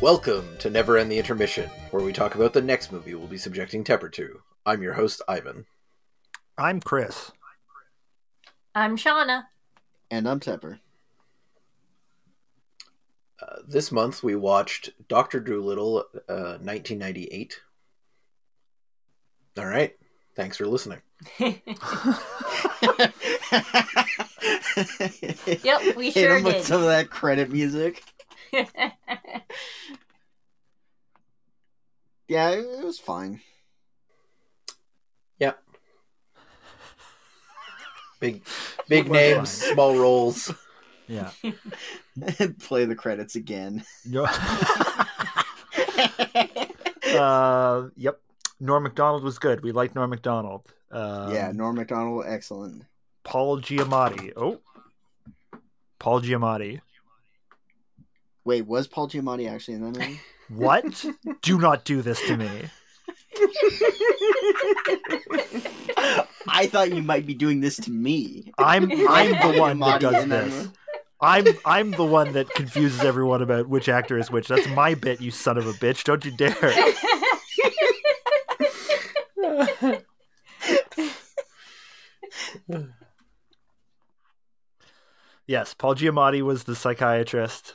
Welcome to Never End the Intermission, where we talk about the next movie we'll be subjecting Tepper to. I'm your host, Ivan. I'm Chris. I'm Shauna. And I'm Tepper. This month we watched Dr. Doolittle, 1998. All right. Thanks for listening. Yep, we sure did. With some of that credit music. Yeah, it was fine. Yep. Big names, small roles. Yeah. Play the credits again. Yep. Norm MacDonald was good. We liked Norm MacDonald. Norm MacDonald, excellent. Paul Giamatti. Wait, was Paul Giamatti actually in that movie? What? Do not do this to me. I thought you might be doing this to me. I'm the one that does this. I'm the one that confuses everyone about which actor is which. That's my bit, you son of a bitch. Don't you dare. Yes, Paul Giamatti was the psychiatrist,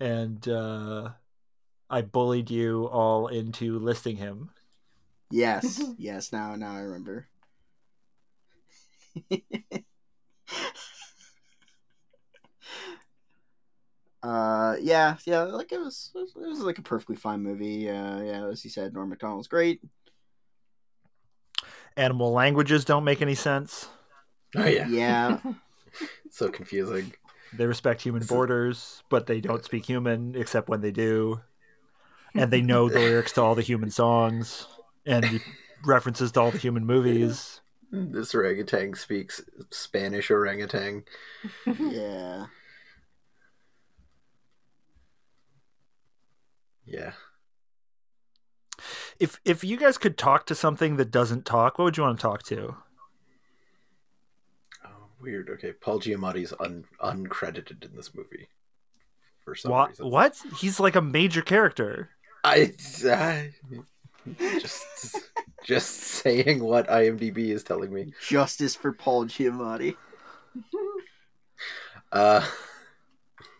and I bullied you all into listing him. Yes, now I remember. Like it was like a perfectly fine movie. As you said, Norm MacDonald's great. Animal languages don't make any sense. Oh yeah. Yeah. So confusing. They respect human borders, but they don't speak human except when they do. And they know the lyrics to all the human songs and the references to all the human movies. This orangutan speaks Spanish orangutan. Yeah. Yeah. If you guys could talk to something that doesn't talk, what would you want to talk to? Oh, weird. Okay, Paul Giamatti's uncredited in this movie for some reason. What? He's like a major character. I just saying what IMDb is telling me. Justice for Paul Giamatti.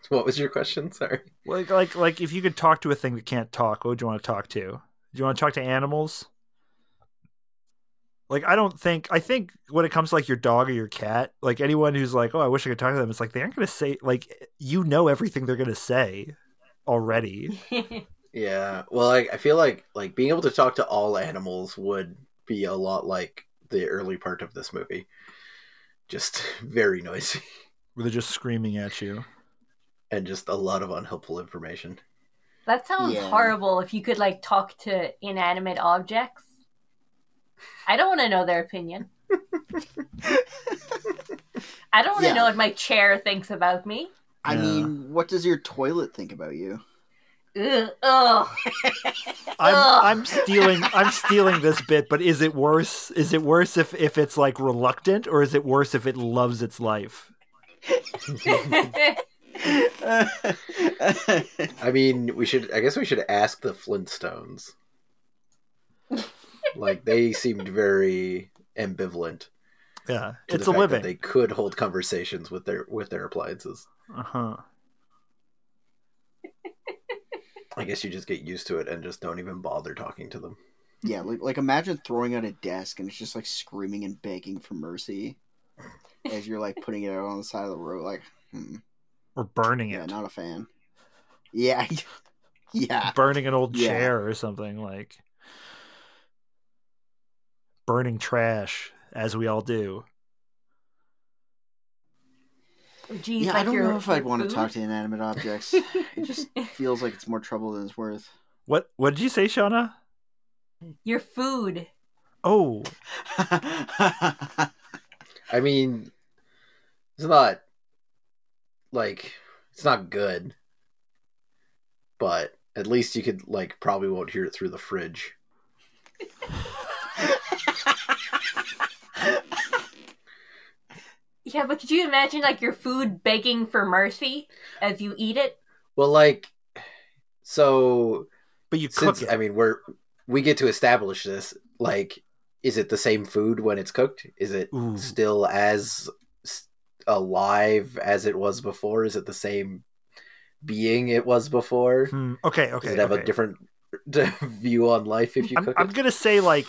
What was your question? Sorry. Like, if you could talk to a thing that can't talk, what would you want to talk to? Do you want to talk to animals? Like, I think when it comes to like your dog or your cat, like anyone who's like, oh, I wish I could talk to them. It's like, they aren't going to say, like, you know, everything they're going to say already. Yeah. Well, I feel like being able to talk to all animals would be a lot like the early part of this movie. Just very noisy. Where they're just screaming at you. And just a lot of unhelpful information. That sounds horrible if you could, like, talk to inanimate objects. I don't want to know their opinion. I don't want to know what my chair thinks about me. I mean, what does your toilet think about you? Ugh. I'm stealing this bit, but is it worse? Is it worse if it's, like, reluctant, or is it worse if it loves its life? I mean, I guess we should ask the Flintstones. Like, they seemed very ambivalent. Yeah, it's a living. They could hold conversations with their appliances. Uh-huh. I guess you just get used to it and just don't even bother talking to them. Yeah, like imagine throwing out a desk and it's just like screaming and begging for mercy as you're like putting it out on the side of the road, like, Or burning it. Yeah, not a fan. Yeah. Yeah. Burning an old chair or something, like burning trash, as we all do. Geez, I don't know if I'd want to talk to inanimate objects. It just feels like it's more trouble than it's worth. What did you say, Shauna? Your food. Oh. I mean, it's not... Like, it's not good, but at least you could, like, probably won't hear it through the fridge. Yeah, but could you imagine, like, your food begging for mercy as you eat it? Well, like, So, but you cook it. I mean, we get to establish this. Like, is it the same food when it's cooked? Is it still as alive as it was before? Is it the same being it was before? Okay. Does it have a different view on life if you cook it? I'm gonna say like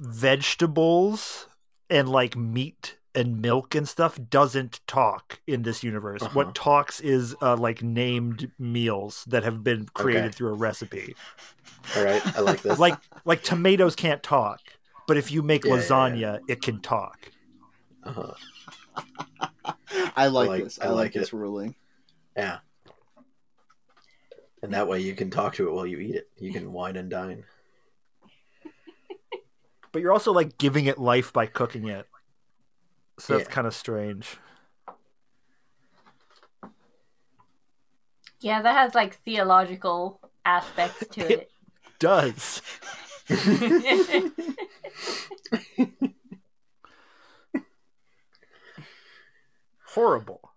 vegetables and like meat and milk and stuff doesn't talk in this universe. Uh-huh. What talks is like named meals that have been created through a recipe. All right, I like this. Like tomatoes can't talk, but if you make lasagna, it can talk. Uh-huh. I like this. I like this ruling. Yeah. And that way you can talk to it while you eat it. You can wine and dine. But you're also like giving it life by cooking it. So that's kind of strange. Yeah, that has like theological aspects to it. It does. Horrible.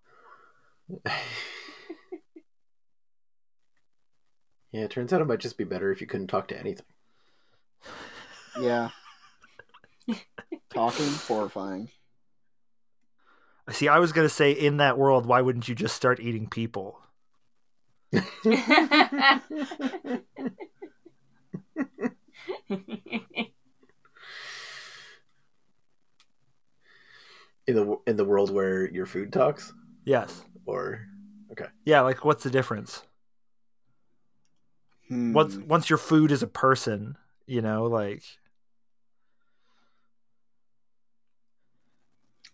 Yeah, it turns out it might just be better if you couldn't talk to anything. Yeah. Talking, horrifying. See, I was going to say, in that world, why wouldn't you just start eating people? In the world where your food talks? Yes. Or, okay. Yeah, like, what's the difference? Once your food is a person, you know, like...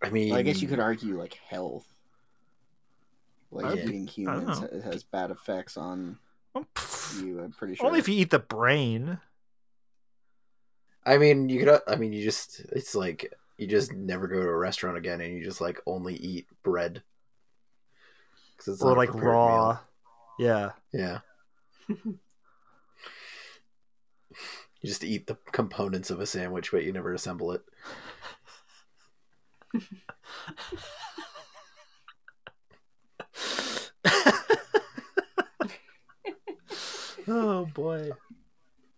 I mean, I guess you could argue like health, like being humans, it has bad effects on you. I'm pretty sure only if you eat the brain. I mean, you could. I mean, you just. It's like you just never go to a restaurant again, and you just like only eat bread. It's or like raw. Meal. Yeah. You just eat the components of a sandwich, but you never assemble it. Oh boy.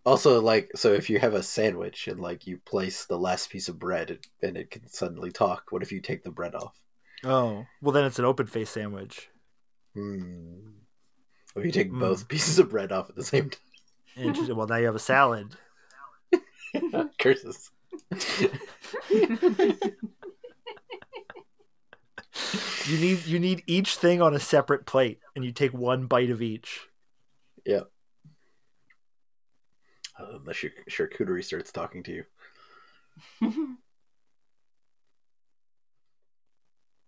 Also, like, so if you have a sandwich and like you place the last piece of bread and it can suddenly talk, what if you take the bread off? Oh, well then it's an open face sandwich. Or you take both pieces of bread off at the same time. Interesting. Well, now you have a salad. Curses. You need each thing on a separate plate, and you take one bite of each. Yeah. The charcuterie starts talking to you.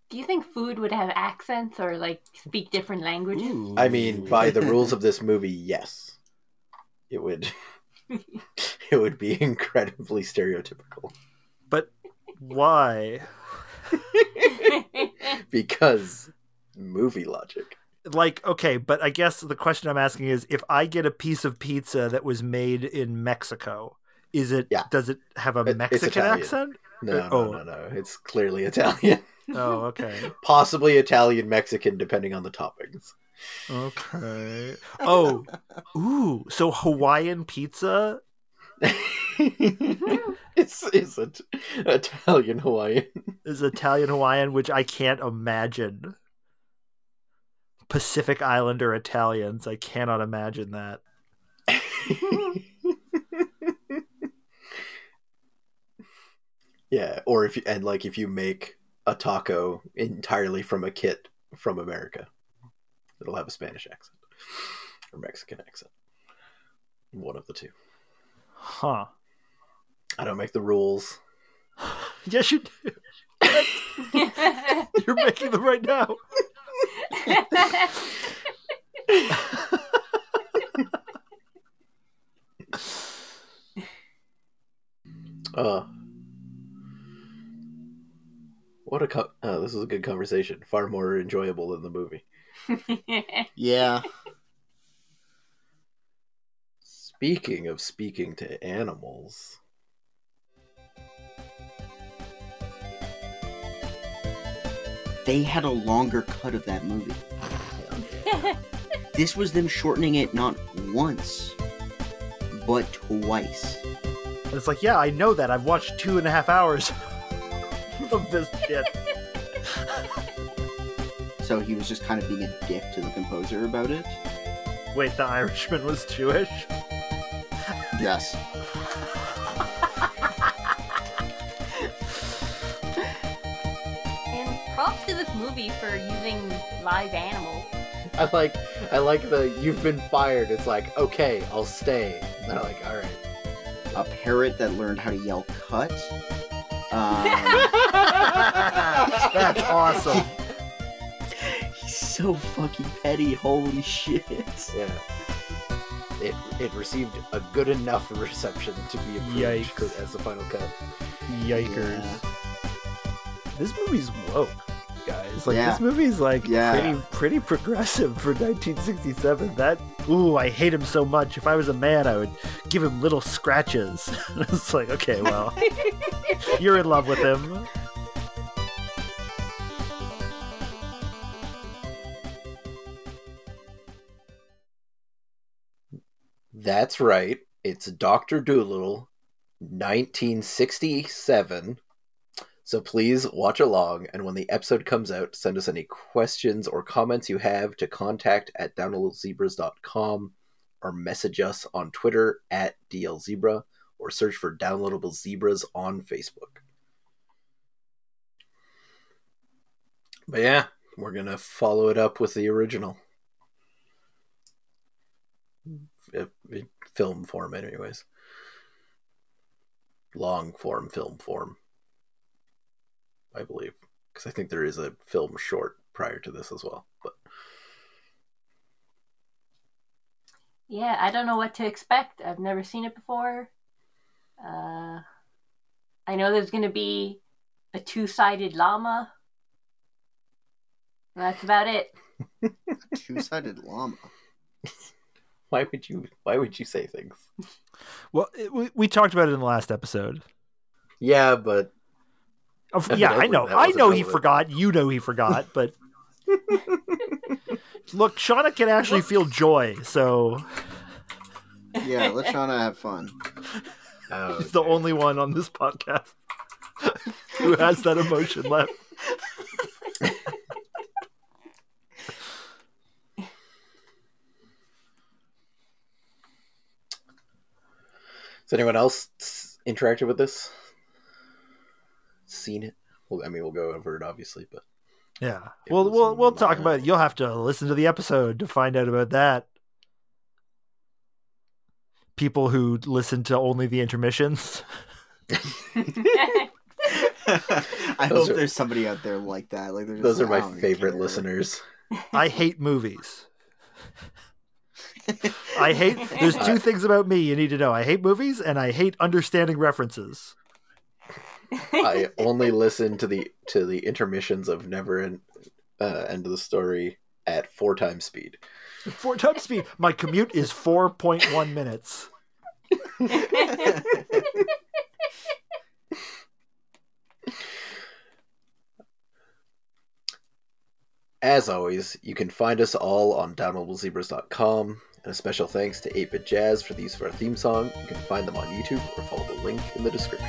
Do you think food would have accents or like speak different languages? Ooh. I mean, by the rules of this movie, yes, it would. It would be incredibly stereotypical. But why? Because movie logic. Like, okay, but I guess the question I'm asking is, if I get a piece of pizza that was made in Mexico, does it have a Mexican accent? No. It's clearly Italian. Oh, okay. Possibly Italian-Mexican, depending on the toppings. Okay. Oh, ooh, so Hawaiian pizza... Is it Italian Hawaiian? Is Italian Hawaiian, which I can't imagine. Pacific Islander Italians, I cannot imagine that. Yeah, or if you make a taco entirely from a kit from America, it'll have a Spanish accent or Mexican accent. One of the two. Huh. I don't make the rules. Yes, you do. You're making them right now. What a this was a good conversation. Far more enjoyable than the movie. Yeah. Speaking of speaking to animals... They had a longer cut of that movie. This was them shortening it not once, but twice. And it's like, yeah, I know that. I've watched 2.5 hours of this shit. So he was just kind of being a dick to the composer about it. Wait, the Irishman was Jewish? Yes. And props to this movie for using live animals. I like the "you've been fired." It's like, okay, I'll stay. And they're like, all right. A parrot that learned how to yell "cut." That's awesome. So fucking petty, holy shit. Yeah. It received a good enough reception to be approved as the final cut. Yikers. Yeah. This movie's woke, guys. Like, yeah. This movie's like pretty progressive for 1967. That, ooh, I hate him so much. If I was a man, I would give him little scratches. It's like, okay, well, you're in love with him. That's right. It's Dr. Doolittle, 1967. So please watch along, and when the episode comes out, send us any questions or comments you have to contact@downloadablezebras.com, or message us on Twitter @DLZebra, or search for Downloadable Zebras on Facebook. But yeah, we're going to follow it up with the original. Film form, anyways. Long form, film form, I believe, because I think there is a film short prior to this as well. But yeah, I don't know what to expect. I've never seen it before. I know there's going to be a two-sided llama. That's about it. A two-sided llama. Why would you say things? Well, we talked about it in the last episode. Yeah, but... yeah, I know. I know he forgot. You know he forgot, but... Look, Shauna can actually feel joy, so... Yeah, let Shauna have fun. Oh, he's the only one on this podcast who has that emotion left. Has anyone else interacted with this? Seen it? Well, I mean, we'll go over it, obviously, but yeah, we'll talk about it. You'll have to listen to the episode to find out about that. People who listen to only the intermissions. I hope there's somebody out there like that. Like, those are my favorite listeners. I hate movies. There's two things about me you need to know. I hate movies and I hate understanding references. I only listen to the intermissions of Never End, End of the Story at 4x speed. 4x speed. My commute is 4.1 minutes. As always, you can find us all on downloadablezebras.com. And a special thanks to 8-Bit Jazz for the use of our theme song. You can find them on YouTube or follow the link in the description.